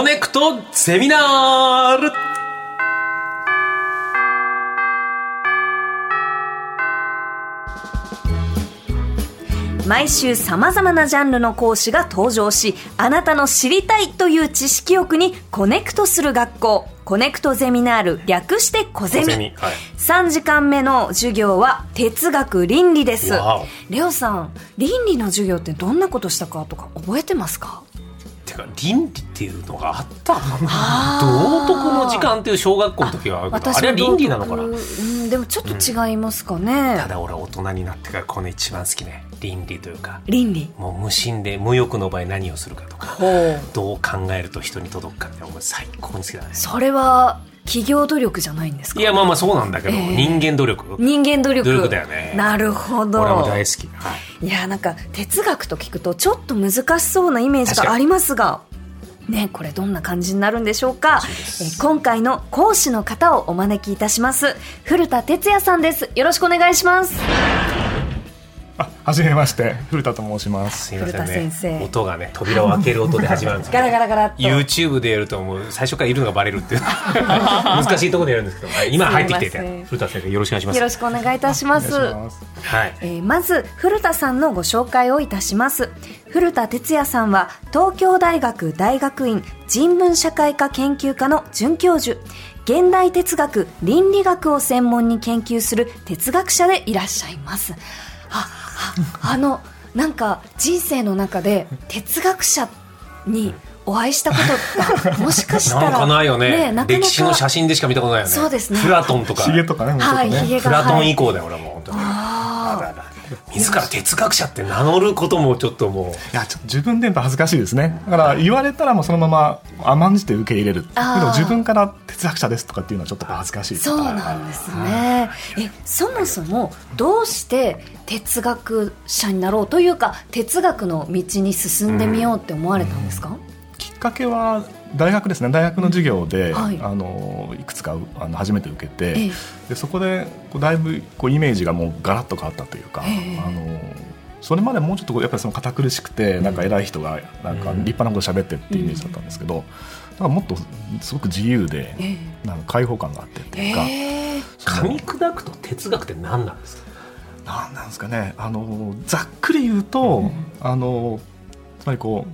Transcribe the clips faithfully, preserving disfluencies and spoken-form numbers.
コネクトセミナール。毎週さまざまなジャンルの講師が登場し、あなたの知りたいという知識欲にコネクトする学校、コネクトゼミナール、略してコゼミ。コゼミ、はい、さんじかんめの授業は哲学倫理です。レオさん、倫理の授業ってどんなことしたかとか覚えてますか？てか倫理っていうのがあった道徳の時間っていう小学校の時は あ, あれは倫理なのかな、うん、でもちょっと違いますかね、うん、ただ俺大人になってからこの一番好きね、倫理というか倫理、もう無心で無欲の場合何をするかとか、どう考えると人に届くかみたいな、俺最高に好きだね。それは企業努力じゃないんですか？いやまあまあそうなんだけど、えー、人間努力人間努力努力だよね。なるほど、俺も大好き、はい、いやなんか哲学と聞くとちょっと難しそうなイメージがありますがね、これどんな感じになるんでしょうか。え今回の講師の方をお招きいたします。古田哲也さんです。よろしくお願いします。はじめまして、古田と申します。すいませんね、古田先生、音がね、扉を開ける音で始まるんですけど、ね、ガラガラガラっと YouTube でやるともう最初からいるのがバレるっていう難しいところでやるんですけど、今入ってきていて、古田先生よろしくお願いします。よろしくお願いいたします。まず古田さんのご紹介をいたします。古田哲也さんは東京大学大学院人文社会科研究科の准教授、現代哲学倫理学を専門に研究する哲学者でいらっしゃいます。ああのなんか人生の中で哲学者にお会いしたことがもしかしたらなんかないよ ね, ねなかなか歴史の写真でしか見たことないよ ね, そうですね。プラトンとかヒゲとか ね, もうちょっとね、はい、ヒゲがプラトン以降だよ、はい、俺も本当にあらら自ら哲学者って名乗ることもちょっともういやちょっと自分で言うと恥ずかしいですね。だから言われたらもうそのまま甘んじて受け入れるけど、自分から哲学者ですとかっていうのはちょっと恥ずかしい。そうなんですね。えそもそもどうして哲学者になろうというか哲学の道に進んでみようって思われたんですか？うんうん、きっかけは大学ですね。大学の授業で、はい、あのいくつかあの初めて受けて、ええ、でそこでこうだいぶこうイメージがもうガラッと変わったというか、ええ、あのそれまでもうちょっとやっぱりその堅苦しくて、うん、なんか偉い人がなんか立派なこと喋ってっていうイメージだったんですけど、うん、だからもっとすごく自由で、ええ、なんか開放感があってっていうか、ええ、噛み砕くと哲学って何なんですか？何なんですかね、あのざっくり言うと、うん、あのつまりこう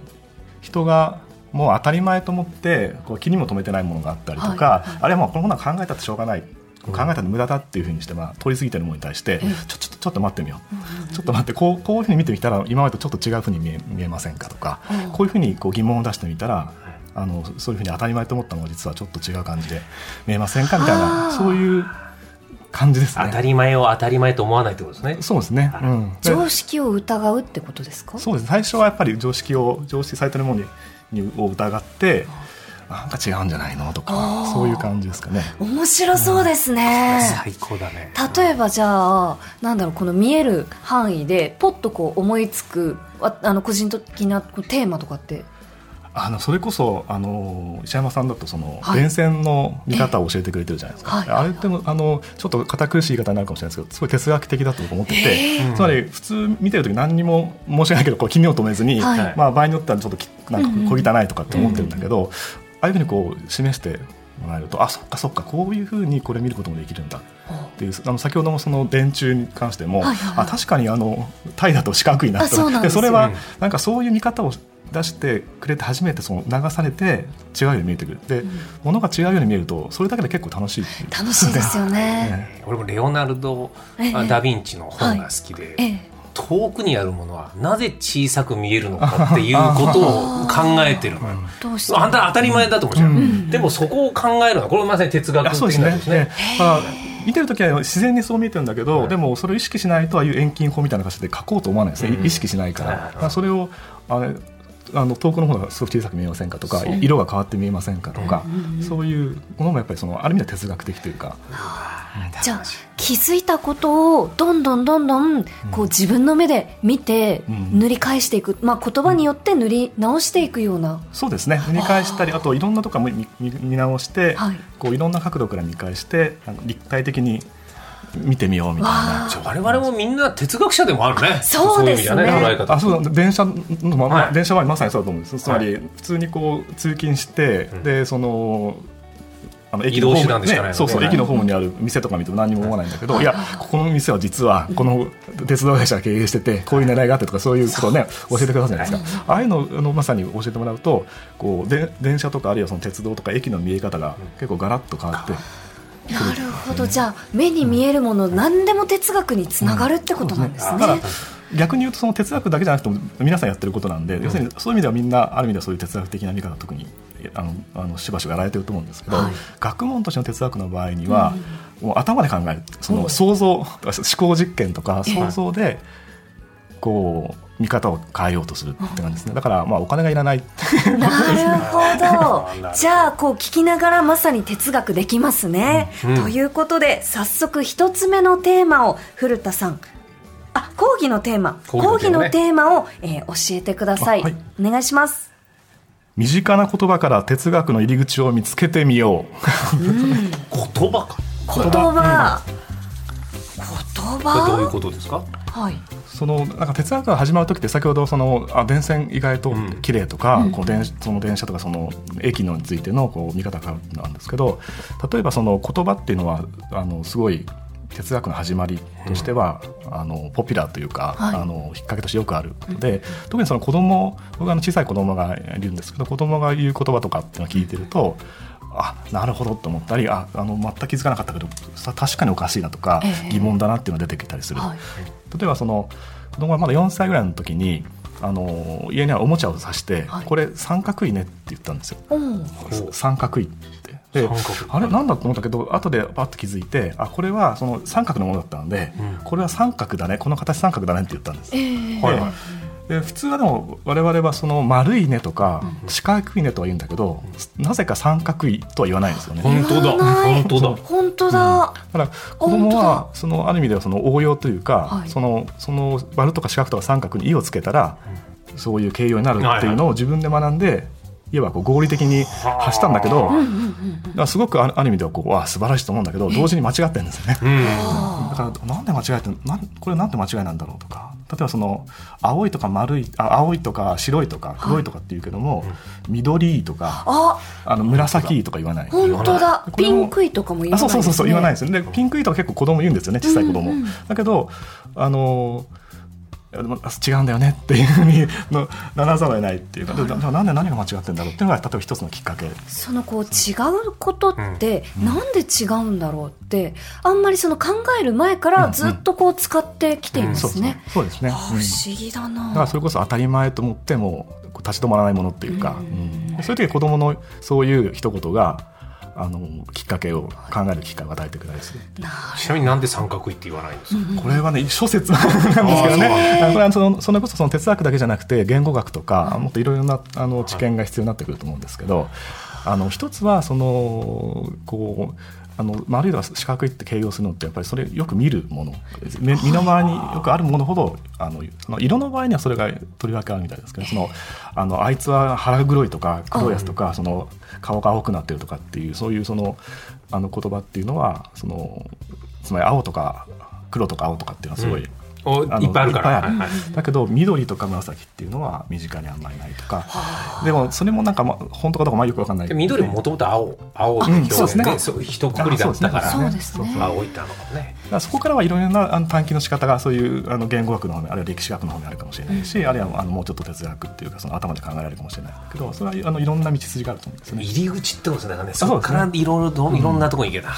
人がもう当たり前と思ってこう気にも留めてないものがあったりとか、はいはい、あれはもうこのものは考えたってしょうがない、うん、考えたって無駄だっていうふうにして、まあ、通り過ぎてるものに対して、うん、ちょ、ちょ、ちょっと待ってみよう、うん、ちょっと待ってこう、こういうふうに見てみたら今までとちょっと違うふうに見え、見えませんかとか、うん、こういうふうにこう疑問を出してみたらあのそういうふうに当たり前と思ったのが実はちょっと違う感じで見えませんかみたいな、そういう感じですね。当たり前を当たり前と思わないってことですね。そうですね、うん、常識を疑うってことですか？そうです。最初はやっぱり常識を常識されてるものにを疑ってなんか違うんじゃないのとか、そういう感じですかね。面白そうですね、うん、最高だね。例えばじゃあなんだろう、この見える範囲でポッとこう思いつくああの個人的なテーマとかって、あのそれこそあの石山さんだとその、はい、電線の見方を教えてくれてるじゃないですか、はい、あれってもあのちょっと堅苦しい言い方になるかもしれないですけどすごい哲学的だと僕思ってて、えー、つまり普通見てるとき何にも申し訳ないけどこう気にを止めずに、はい、まあ、場合によってはちょっとなんか小汚いとかって思ってるんだけど、うんうん、ああいうふうにこう示してもらえると、あ、そっかそっか、こういうふうにこれ見ることもできるんだっていう、あの先ほどもその電柱に関しても、はいはいはい、あ確かにあのタイだと四角いなと、でそれはなんかそういう見方を出してくれて初めてその流されて違うように見えてくる。で、うん、物が違うように見えるとそれだけで結構楽しい。楽しいですよね。ね、俺もレオナルド・ダ・ヴィンチの本が好きで、ええはい、遠くにあるものはなぜ小さく見えるのかっていうことを考えてるのよ。あんた当たり前だと思うじゃん、うん、でもそこを考えるのはこれまさに哲学的なんですね。見てるときは自然にそう見えてるんだけど、はい、でもそれを意識しないとああいう遠近法みたいな形で書こうと思わないですね、うん、意識しないから、はいはいはい、まあ、それをあれあの遠くの方がすごく小さく見えませんかとか、色が変わって見えませんかとか、うん、そういうものもやっぱりそのある意味では哲学的というか、うん、じゃあ気づいたことをどんどんどんどんこう自分の目で見て塗り返していく、うん、まあ、言葉によって塗り直していくような、うん、そうですね、塗り返したり、あといろんなところも見直して、はい、こういろんな角度から見返して立体的に見てみようみたいな。じゃあ我々もみんな哲学者でもあるね。そうですね。あ、そうだ、電車のまま、はい、電車はまさにそうだと思うんです。つまり普通にこう通勤して、はい、でその。あの駅のホームにある店とか見ても何にも思わないんだけど、いやここの店は実はこの鉄道会社が経営しててこういう狙いがあってとか、そういうことを、ね、教えてくださるじゃないですか。ああいうのをまさに教えてもらうと、こうで電車とかあるいはその鉄道とか駅の見え方が結構ガラッと変わって、なるほど、じゃあ目に見えるもの、うん、何でも哲学につながるってことなんですね、うん、そうですね。逆に言うとその哲学だけじゃなくても皆さんやってることなんで、うん、要するにそういう意味ではみんなある意味ではそういう哲学的な見方、特にあのあのしばしばやられてると思うんですけど、はい、学問としての哲学の場合には、うん、もう頭で考える、その想像、うん、思考実験とか想像でこう見方を変えようとするって感じですね。だからまあお金がいらない。なるほど。じゃあこう聞きながらまさに哲学できますね、うんうん、ということで早速一つ目のテーマを古田さん、あ、講義のテーマ、講義のテーマを、えー、教えてください、はい、お願いします。身近な言葉から哲学の入り口を見つけてみよう、うん、言葉か言葉、うん、言葉どういうことですか。はい、そのなんか哲学が始まるときって、先ほどそのあ電線意外と綺麗とか、うん、こう電その電車とかその駅についてのこう見方がなんですけど、例えばその言葉っていうのはあのすごい哲学の始まりとしては、うん、あのポピュラーというか、はい、あの引っ掛けとしてよくあるので、うん、特にその子供、僕は小さい子供がいるんですけど、子供が言う言葉とかっていうのを聞いてると、あ、なるほどと思ったり、ああの全く気づかなかったけど確かにおかしいなとか、えー、疑問だなっていうのが出てきたりする、はい、例えばその子供がまだよんさいぐらいの時にあの家にはおもちゃを指して、はい、これ三角いねって言ったんですよ、うん、三角いってで、あれなんだと思ったけど後でパッと気づいて、あ、これはその三角のものだったので、うん、これは三角だね、この形三角だねって言ったんです、えーはいはい、で普通はでも我々はその丸いねとか四角いねとは言うんだけど、うん、なぜか三角いとは言わないんですよね。本当だ本当だ本当だ、うん、だから子供はそのある意味ではその応用というか、はい、そのその丸とか四角とか三角に「い」をつけたら、うん、そういう形容になるっていうのを自分で学んで、はいはい、いわばこう合理的に発したんだけど、すごくある意味ではこうわ素晴らしいと思うんだけど、同時に間違ってるんですよね、うん、だからなんで間違えてる、これなんで間違いなんだろうとか、例えばその青いとか丸い、あ、青いとか白いとか黒いとかっていうけども、はい、緑いとか、あ、あの紫いとか言わない。本当だ。ピンクいとかも言わないですね。そうそうそう、言わないですよね。でピンクいとか結構子供言うんですよね、小さい子供、うんうん、だけどあの違うんだよねっていうふうにならざるを得ないっていうか、はい、なんで何が間違ってるんだろうっていうのが例えば一つのきっかけ。そのこう違うことってなんで違うんだろうって、うん、あんまりその考える前からずっとこう使ってきていますね。そうですね、不思議だな。だからそれこそ当たり前と思っても立ち止まらないものっていうか、うん、そういう時子どものそういう一言があのきっかけを考える機会を与えてくれるんですね。ちなみになんで三角いって言わないんですか、うん、これはね諸説なんですけどね、これはそのそれこそその哲学だけじゃなくて言語学とかもっといろいろなあの知見が必要になってくると思うんですけど、はい、あの一つはそのこうあの丸いとか四角いって形容するのってやっぱりそれよく見るもの、身の回りによくあるものほどあの色の場合にはそれがとりわけあるみたいですけど、その あのあいつは腹黒いとか黒いやつとか、その顔が青くなってるとかっていう、そういうそのあの言葉っていうのはそのつまり青とか黒とか青とかっていうのはすごい、うん、あのいっぱいあるから、はいはい、だけど緑とか紫っていうのは身近にあんまりないとか、でもそれもなんか、ま、本当かどうかまあよく分かんない。緑ももともと青青って表現でひとくくりだったからね。青いってあるのかね。だからそこからはいろいろなあの探求の仕方がそういうあの言語学の方にあるいは歴史学の方にあるかもしれないし、うん、あるいはあのもうちょっと哲学っていうかその頭で考えられるかもしれないけど、それはあのいろんな道筋があると思うんですよね。入り口ってことだからね。そこからいろいろ、うん、いろんなとこに行けた。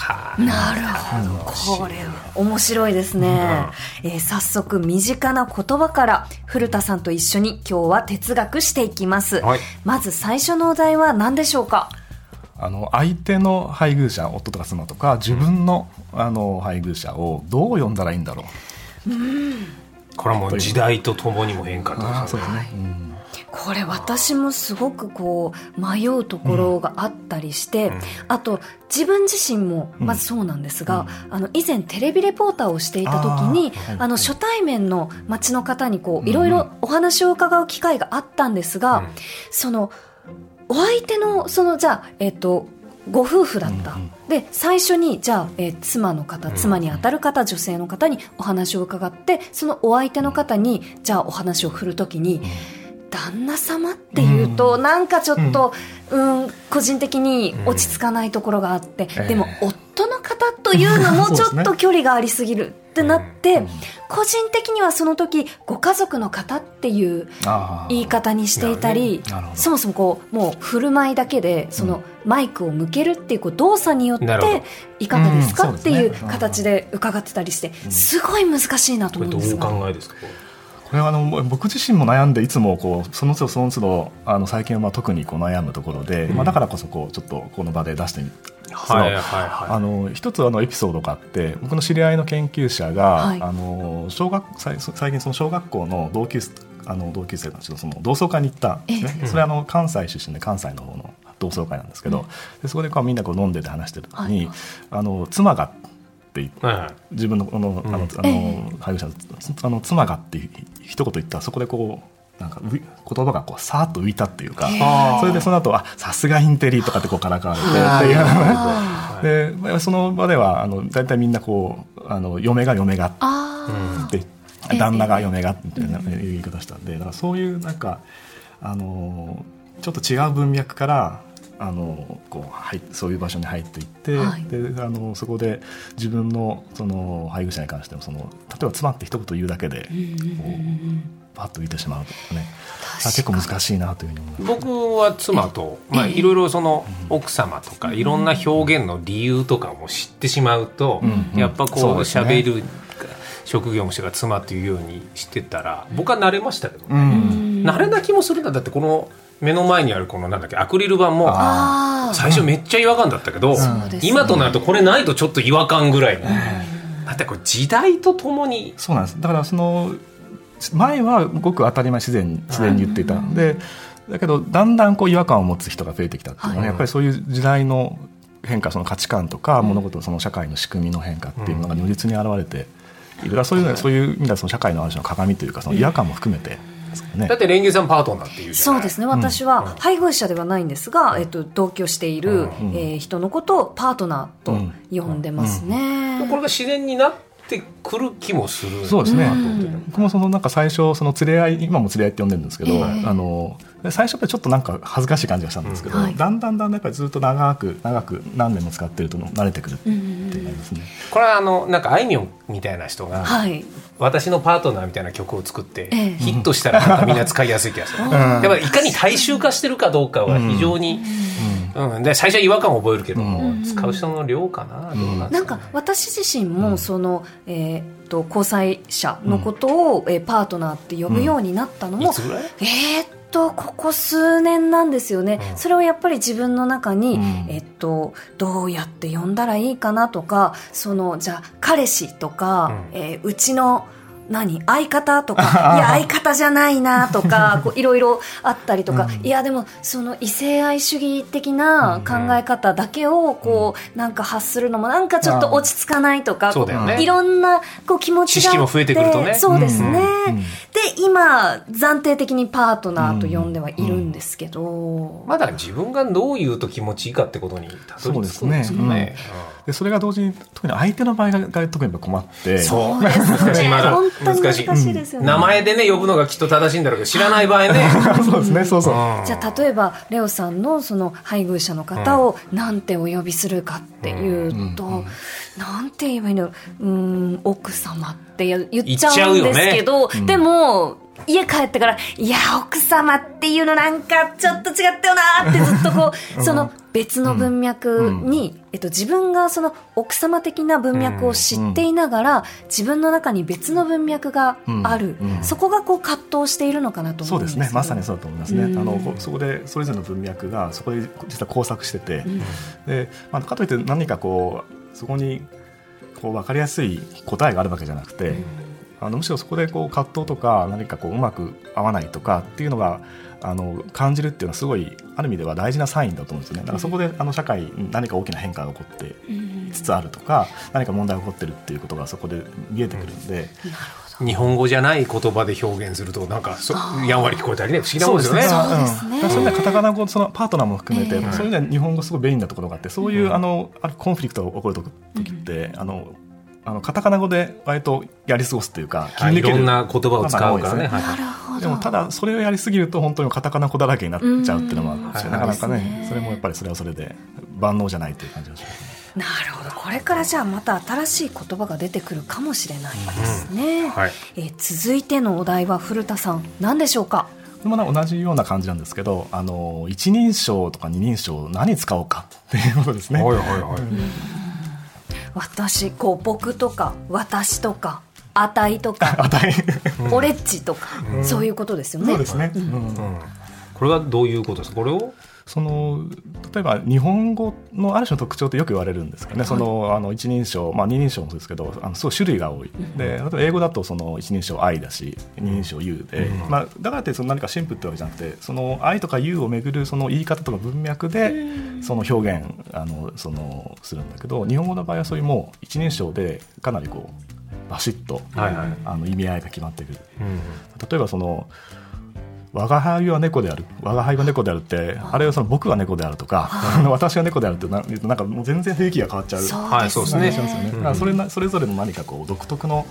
なるほど、これ面白いですね、うん、えー、早速早速身近な言葉から古田さんと一緒に今日は哲学していきます、はい、まず最初のお題は何でしょうか。あの相手の配偶者、夫とか妻とか自分 の,、うん、あの配偶者をどう呼んだらいいんだろう、うん、これはもう時代とともにも変化だそうですね、うん、これ私もすごくこう迷うところがあったりして、うん、あと自分自身もまずそうなんですが、うん、あの以前テレビレポーターをしていた時にあ、はい、あの初対面の街の方にこういろいろお話を伺う機会があったんですが、うん、そのお相手のそのじゃあえっとご夫婦だった、うんうん、で最初にじゃあ、えー、妻の方、妻に当たる方、女性の方にお話を伺って、そのお相手の方にじゃあお話を振るときに、旦那様っていうとなんかちょっと、うんうん、個人的に落ち着かないところがあって、でも夫の方というのもちょっと距離がありすぎるってなって、個人的にはその時ご家族の方っていう言い方にしていたり、そもそもこうもう振る舞いだけでそのマイクを向けるっていう、こう動作によっていかがですかっていう形で伺ってたりして、すごい難しいなと思うんですが、どうお考えですか？これはあの僕自身も悩んで、いつもこうその都度その都度あの最近はまあ特にこう悩むところで、うんまあ、だからこそこうちょっとこの場で出してみて、はいはいはい、あの一つあのエピソードがあって、僕の知り合いの研究者が、はい、あの小学最近その小学校の同級あの同級生たちのその同窓会に行ったんですね。それはあの関西出身で関西の方の同窓会なんですけど、うん、でそこでこうみんなこう飲んでて話してる時に、はい、あの妻がって自分の配偶者の妻がって一言言ったら、そこでこうなんか言葉がこうさーっと浮いたっていうか、それでその後、あ、さすがインテリとかってこうからかわれてっていうので、その場ではあの大体みんなこうあの嫁が嫁がって旦那が嫁がっていう言い方したんで、だからそういうなんかあのちょっと違う文脈からあのこうはい、そういう場所に入っていって、はい、であのそこで自分 の, その配偶者に関してもその例えば妻って一言言うだけでパッと浮いてしまうとかね、か結構難しいなというふうに思います。僕は妻と、まあ、いろいろその奥様とかいろんな表現の理由とかも知ってしまうと、うんうん、やっぱこう喋る、ね、職業もしが妻というようにしてたら僕は慣れましたけど、ねうん、慣れな気もするんだ。だってこの目の前にあるこのなんだっけアクリル板も最初めっちゃ違和感だったけど、今となるとこれないとちょっと違和感ぐらいの、だってこれ時代とともにそうなんです。だからその前はごく当たり前自然自然に言っていたんで、だけどだんだんこう違和感を持つ人が増えてきたっていうのは、ね、やっぱりそういう時代の変化、その価値観とか物事のその社会の仕組みの変化っていうのが如実に現れている。そういうそういう意味ではその社会のある種の鏡というか、その違和感も含めて。だってレンゲさんパートナーっていうじゃない。そうですね、私は配偶者ではないんですが、うんえっと、同居している、うんえー、人のことをパートナーと呼んでますね、うんうん、これが自然になってくる気もする。そうですね、うん、僕もそのなんか最初その連れ合い、今も連れ合いって呼んでるんですけど、えー、あの最初はちょっとなんか恥ずかしい感じがしたんですけど、うんはい、だんだんだんだんやっぱりずっと長く長く何年も使ってると慣れてくるっていう感じですね、うんうん、これはあのなんかあいみょんみたいな人が、はい私のパートナーみたいな曲を作って、ええ、ヒットしたらなんかみんな使いやすい気がする、うん、やっぱりいかに大衆化してるかどうかは非常に、うんうん、で最初は違和感を覚えるけども、うん、使う人の量かな、うん、どうなんですかね。なんか私自身もその、うんえー、と交際者のことを、うんえー、パートナーって呼ぶようになったのも、うん、いつぐらい、えー、っとここ数年なんですよね、うん、それをやっぱり自分の中に、うんえー、っとどうやって呼んだらいいかなとか、そのじゃあ彼氏とか、うんえー、うちの何相方とか、いや相方じゃないなとかこういろいろあったりとか、うん、いやでもその異性愛主義的な考え方だけをこうなんか発するのもなんかちょっと落ち着かないとか、いろんなこう気持ちがあって、知識も増えてくるとね、そうですね、うんうん、で今暫定的にパートナーと呼んではいるんですけど、うんうん、まだ自分がどう言うと気持ちいいかってことにたどり着くんですよね。でそれが同時に特に相手の場合が特に困って、そうですね本当に難しいですよね、うん、名前で、ね、呼ぶのがきっと正しいんだろうけど知らない場合ねそうですね、そうそう、うん、じゃあ例えばレオさん の, その配偶者の方をなんてお呼びするかっていうと、うんうんうん、なんて言えばいいの、うん、奥様って言っちゃうんですけど、ねうん、でも家帰ってからいや奥様っていうのなんかちょっと違ったよなってずっとこうその別の文脈に、うんうんえっと、自分がその奥様的な文脈を知っていながら、うん、自分の中に別の文脈がある、うんうん、そこがこう葛藤しているのかなと思うんですけど。そうですね、まさにそうだと思いますね、うん、あのそこでそれぞれの文脈がそこで実は交錯してて、うんでまあ、かといって何かこうそこにこう分かりやすい答えがあるわけじゃなくて、うんあのむしろそこでこう葛藤とか何かこ う, うまく合わないとかっていうのがあの感じるっていうのはすごいある意味では大事なサインだと思うんですよね。だからそこであの社会に何か大きな変化が起こっていつつあるとか、何か問題が起こってるっていうことがそこで見えてくるんで、うん、なるほど日本語じゃない言葉で表現するとなんかやんわり聞こえたりね、不思議なもんですよね。そうですね。そういったカタカナ語、そのパートナーも含めて、えー、そういうのは日本語すごい便利なところがあって、そういう、うん、あのコンフリクトが起こるときって、うん、あのあのカタカナ語で割とやり過ごすというか、切り抜ける、はい、いろんな言葉を使うからね、はい、なるほど。でもただそれをやりすぎると本当にカタカナ語だらけになっちゃうっていうのもあるんですよ、なかなかね、それもやっぱりそれはそれで万能じゃないという感じがしますね。なるほど。これからじゃあまた新しい言葉が出てくるかもしれないですね、うんはい、えー、続いてのお題は古田さん何でしょうか。まだ同じような感じなんですけど、あの一人称とか二人称何使おうかっていうことですね。はいはいはい、うん、私こう僕とか私とかあたいとかあたいオレッチとか、うん、そういうことですよね。そうですね、うんうん、これはどういうことですか。これをその例えば日本語のある種の特徴ってよく言われるんですけどね、はい、そのあの一人称、まあ、二人称もそうですけど、あのすごい種類が多いで、例えば英語だとその一人称 I だし二人称 You で、うんまあ、だからってその何かシンプルってわけじゃなくて、その I とか You をめぐるその言い方とか文脈でその表現あのそのするんだけど、日本語の場合はそういうもう一人称でかなりこうバシッと、はいはい、あの意味合いが決まってくる、うん、例えばその我が輩は猫である、我が輩は猫であるって、あれはその僕は猫であるとか、はい、私は猫であるってな、なんかもう全然雰囲気が変わっちゃう。そうですね。それぞれの何かこう独特の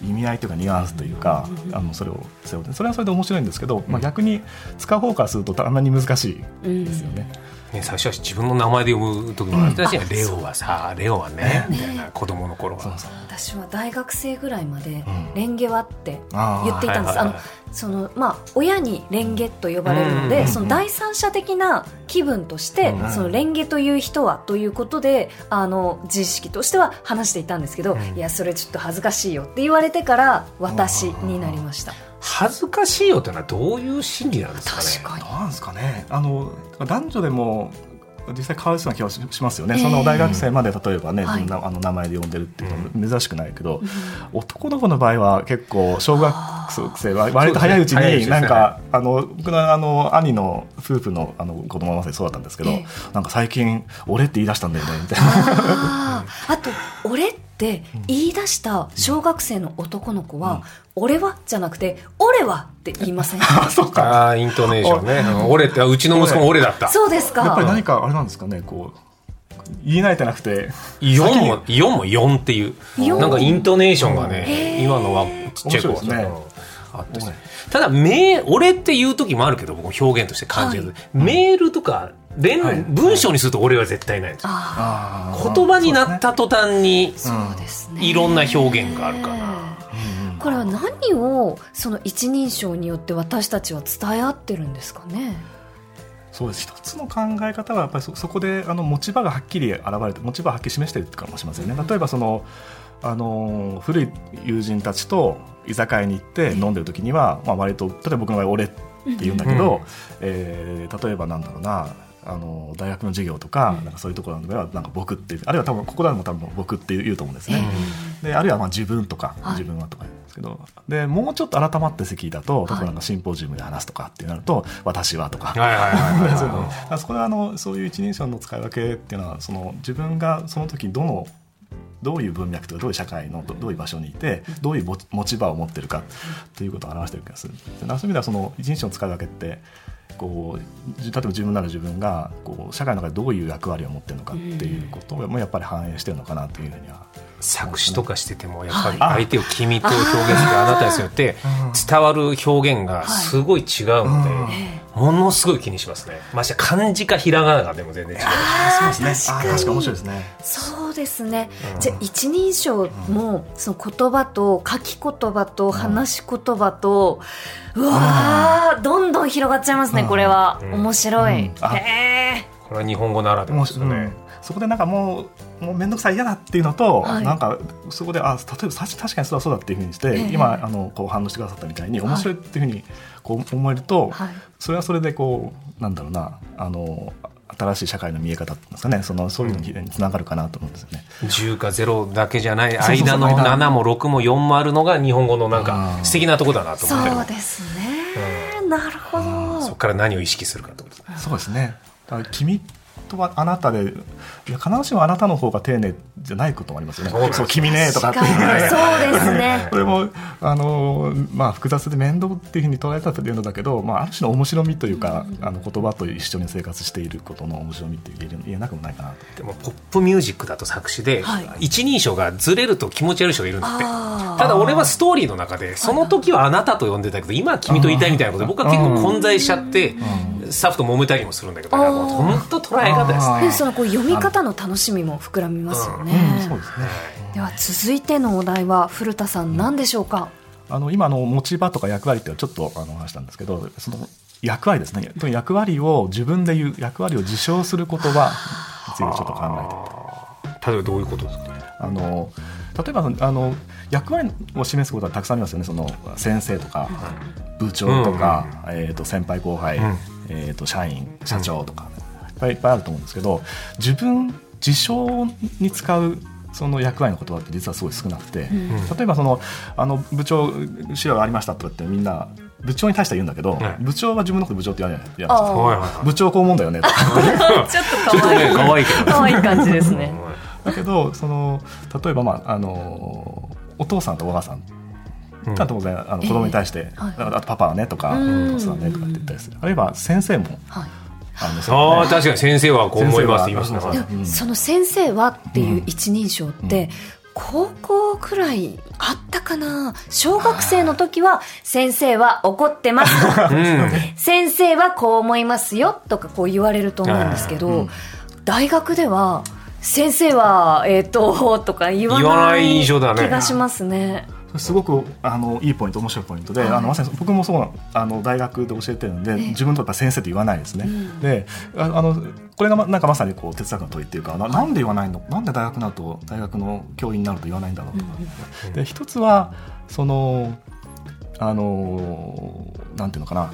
意味合いというかニュアンスというか、うん、あのそれを背負って、それはそれで面白いんですけど、まあ、逆に使う方からするとあんまり難しいですよね、うん、ね、最初は自分の名前で呼ぶ時もあったし、うん、レオはさ、レオはねみたいな、子供の頃はそうそう、私は大学生ぐらいまでレンゲはって言っていたんです、うん、あ、はいはいはい、あのそのまあ、親にレンゲと呼ばれるので、うん、その第三者的な気分として、うん、そのレンゲという人はということで、あの自意識としては話していたんですけど、うん、いやそれちょっと恥ずかしいよって言われてから私になりました。恥ずかしいよってのはどういう心理なんですかね。確かに。なんですかね、あの男女でも実際変わるような気がしますよね、えー、その大学生まで例えばね、はい、あの名前で呼んでるっていうのは珍しくないけど、うん、男の子の場合は結構小学生は割と早いうちになんか、あの僕の、あの兄の夫婦の、あの子供はまさにそうだったんですけど、えー、なんか最近俺って言い出したんだよねみたいな。 あ, あと俺って言い出した小学生の男の子は、うん、俺はじゃなくて俺はって言いません。そうか、あ、イントネーションね、うん、俺って、うちの息子も俺だった。そうですか。やっぱり何かあれなんですかね、こう言えないじゃなくてよんもよんもよんっていうなんかイントネーションがね、うん、今のはちっちゃい子はね、あったし、ただめ俺っていう時もあるけど、僕表現として感じる、はい、メールとか連、はい、文章にすると俺は絶対ないんですよ、はい、言葉になった途端にいろんな表現があるかな。これは何をその一人称によって私たちは伝え合ってるんですかね。そうです。一つの考え方はやっぱり そ, そこであの持ち場がはっきり現れて、持ち場をはっきり示しているかもしれませんね、うん、例えばそのあの古い友人たちと居酒屋に行って飲んでる時には、まあ、割と例えば僕の場合俺って言うんだけど、うんえー、例えばなんだろうな、あの大学の授業と か,、うん、なんかそういうところではなんか僕ってあるいは多分ここらも多分僕って言うと思うんですね、うん、であるいはまあ自分とか、はい、自分はとか言うんですけど、でもうちょっと改まって席だと例えばなんかシンポジウムで話すとかってなると、はい、私はとか、そこであのそういう一人称の使い分けっていうのは、その自分がその時どのどういう文脈とかどういう社会のどういう場所にいてどういう持ち場を持ってるかということを表している気がする。そういう意味ではその一人称の使い分けってこう、例えば自分なら自分がこう社会の中でどういう役割を持っているのかっていうこともやっぱり反映しているのかなというふうには、ね、作詞とかしててもやっぱり相手を君と表現するあなたですよって伝わる表現がすごい違うので、ものすごい気にしますね。まして漢字かひらがなかでも全然違う。あ、そうですね。あ、確かに面白いですね。そうですね。じゃあ一人称もその言葉と書き言葉と話し言葉と、うわー、どんどん広がっちゃいますね。これは面白い。へー。これは日本語ならではですよね。そこでなんかもう、もうめんどくさい嫌だっていうのと、はい、なんかそこであ例えば確かにそうだそうだっていうふうにして、えー、今あのこう反応してくださったみたいに面白いっていうふうにこう思えると、はい、それはそれでこうなんだろうな、あの新しい社会の見え方っていうんですかね、そのそういうのにつながるかなと思うんですよね、うん、じゅうかゼロだけじゃない、間のななもろくもよんもあるのが日本語のなんか素敵なとこだなと思って。そうですね、うん、なるほど、うん、そこから何を意識するかってことですね。そうですね。君当はあなたで、いや必ずしもあなたの方が丁寧じゃないこともありますよね。そうそう君ねとかってそうですねこれもあの、まあ、複雑で面倒っていうふうに捉えたというのだけど、まあ、ある種の面白みというか、うん、あの言葉と一緒に生活していることの面白みって言えなくもないかなと。でもポップミュージックだと作詞で、はい、一人称がずれると気持ち悪い人がいるんだって。ただ俺はストーリーの中でその時はあなたと呼んでたけど今は君と言いたいみたいなことで僕は結構混在しちゃってスタッフと揉めたりもするんだけど、本当捉え方ですね。そのこう読み方の楽しみも膨らみますよね。では続いてのお題は古田さん何でしょうか。あの今の持ち場とか役割ってちょっとあの話したんですけど、その役割ですね。役割を自分で言う、役割を自称する言葉についてちょっと考えてみて。例えばどういうことですかね。あの例えばあの役割を示すことはたくさんありますよね。その先生とか部長とか、うんうんうん、えー、と先輩後輩、うん、えー、と社員社長とか、うん、いっぱいいっぱいあると思うんですけど、自分自称に使うその役割の言葉って実はすごい少なくて、うん、例えばそのあの部長資料がありましたと言ってみんな部長に対して言うんだけど、うん、部長は自分のこと部長って言わないじゃないですか。部長こう思うんだよねとかちょっと可愛い、可愛いけど可愛い感じですねだけどその例えば、まあ、あのお父さんとお母さん、うん、当然あの子供に対して、えーはい、あとパパはねとかお父さんねとかって言ったりする。あるいは先生も、はい、あのそうね、あ確かに先生はこう思いますって言いますね。うん、その先生はっていう一人称って、うん、高校くらいあったかな。小学生の時は先生は怒ってます、うん、先生はこう思いますよとかこう言われると思うんですけど、うん、大学では先生は、えー、ととか言わない気がしますね。すごくあのいいポイント、面白いポイントで、はい、あのまさに僕もそうな、あの大学で教えてるんで、えー、自分とか先生って言わないですね、うん、であのこれが ま, なんかまさにこう哲学の問いっていうか な, なんで言わないの、なんで大学になると大学の教員になると言わないんだろうとか、うん、で一つはそのあのなんていうのかな、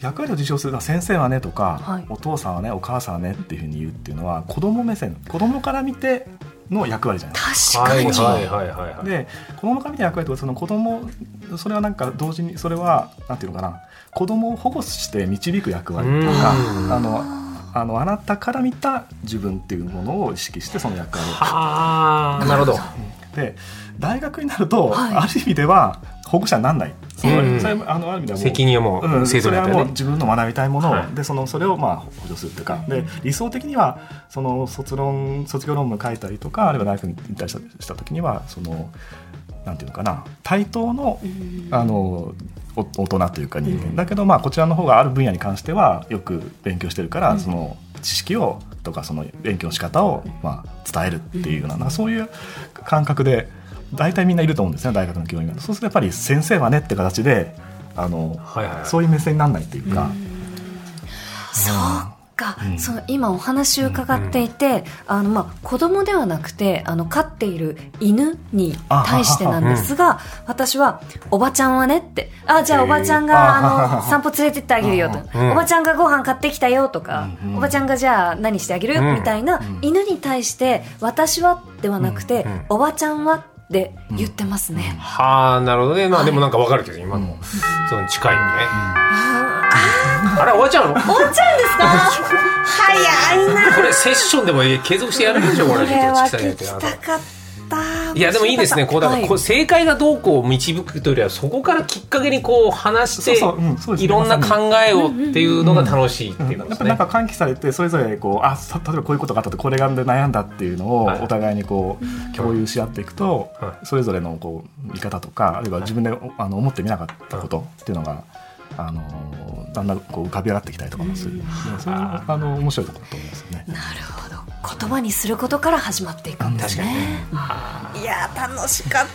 役割を自称するのは先生はねとか、はい、お父さんはねお母さんはねっていうふうに言うっていうのは子供目線、子供から見ての役割じゃないですか。確かに、はいはいはいはい、で子供から見て役割とかその子供、それはなんか同時にそれはなんていうのかな、子供を保護して導く役割とか、あのあのあなたから見た自分っていうものを意識してその役割を。ああ、なるほど。で大学になると、はい、ある意味では保護者にならない。それあのある意味ではもう責任はもう、うん、それはもう自分の学びたいものを、はい、でそのそれをまあ補助するというか、で理想的にはその 卒, 論卒業論文書いたりとか、あるいは大学に引退したした時にはそのなんていうのかな、対等の、あの大人というか人間だけど、まあ、こちらの方がある分野に関してはよく勉強してるから、うん、その知識をとかその勉強の仕方をまあ伝えるっていうような、そういう感覚で大体みんないると思うんですね、大学の教員が。そうするとやっぱり先生はねって形であの、はいはいはい、そういう目線にならないっていうか、うん、そうか、うん、その今お話を伺っていて、うん、あのまあ子供ではなくてあの飼っている犬に対してなんですが、ははは、うん、私はおばちゃんはねって、あじゃあおばちゃんがあのあはは散歩連れてってあげるよと、うん、おばちゃんがご飯買ってきたよとか、うん、おばちゃんがじゃあ何してあげる、うん、みたいな、うん、犬に対して私はではなくて、うんうん、おばちゃんはで言ってますね、うん、はあ、なるほどね、まあはい、でもなんか分かるけど今の、うん、その近いよね、うん、あ, あれ終わっちゃうの終わっちゃうんですか早いなこれセッションでも継続してやるでしょこれは聞きたかった。いやでもいいですね、こうだからこう正解がどうこう導くというよりはそこからきっかけにこう話していろんな考えをっていうのが楽しいっていうのですね。なんか喚起されてそれぞれこう、あ例えばこういうことがあったとこれが悩んだっていうのをお互いにこう共有し合っていくと、それぞれのこう見方とか、あるいは自分であの思ってみなかったことっていうのがあのだんだんこう浮かび上がってきたりとかもする、うん、それはあの面白いところだと思いますよね。なるほど、言葉にすることから始まっていくんですね。確かに、いや楽しかっ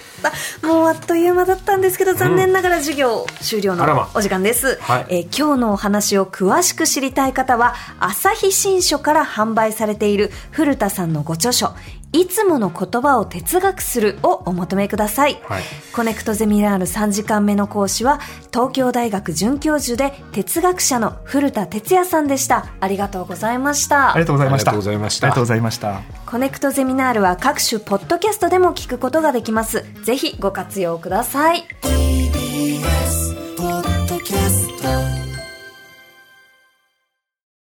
たもうあっという間だったんですけど、残念ながら授業終了のお時間です、うんまはい、えー、今日のお話を詳しく知りたい方は朝日新書から販売されている古田さんのご著書いつもの言葉を哲学するをお求めください、はい、コネクトゼミナールさんじかんめの講師は東京大学准教授で哲学者の古田哲也さんでした。ありがとうございました。ありがとうございました。ありがとうございました。ありがとうございました。コネクトゼミナールは各種ポッドキャストでも聞くことができます。ぜひご活用ください。 ティービーエス ポッドキャスト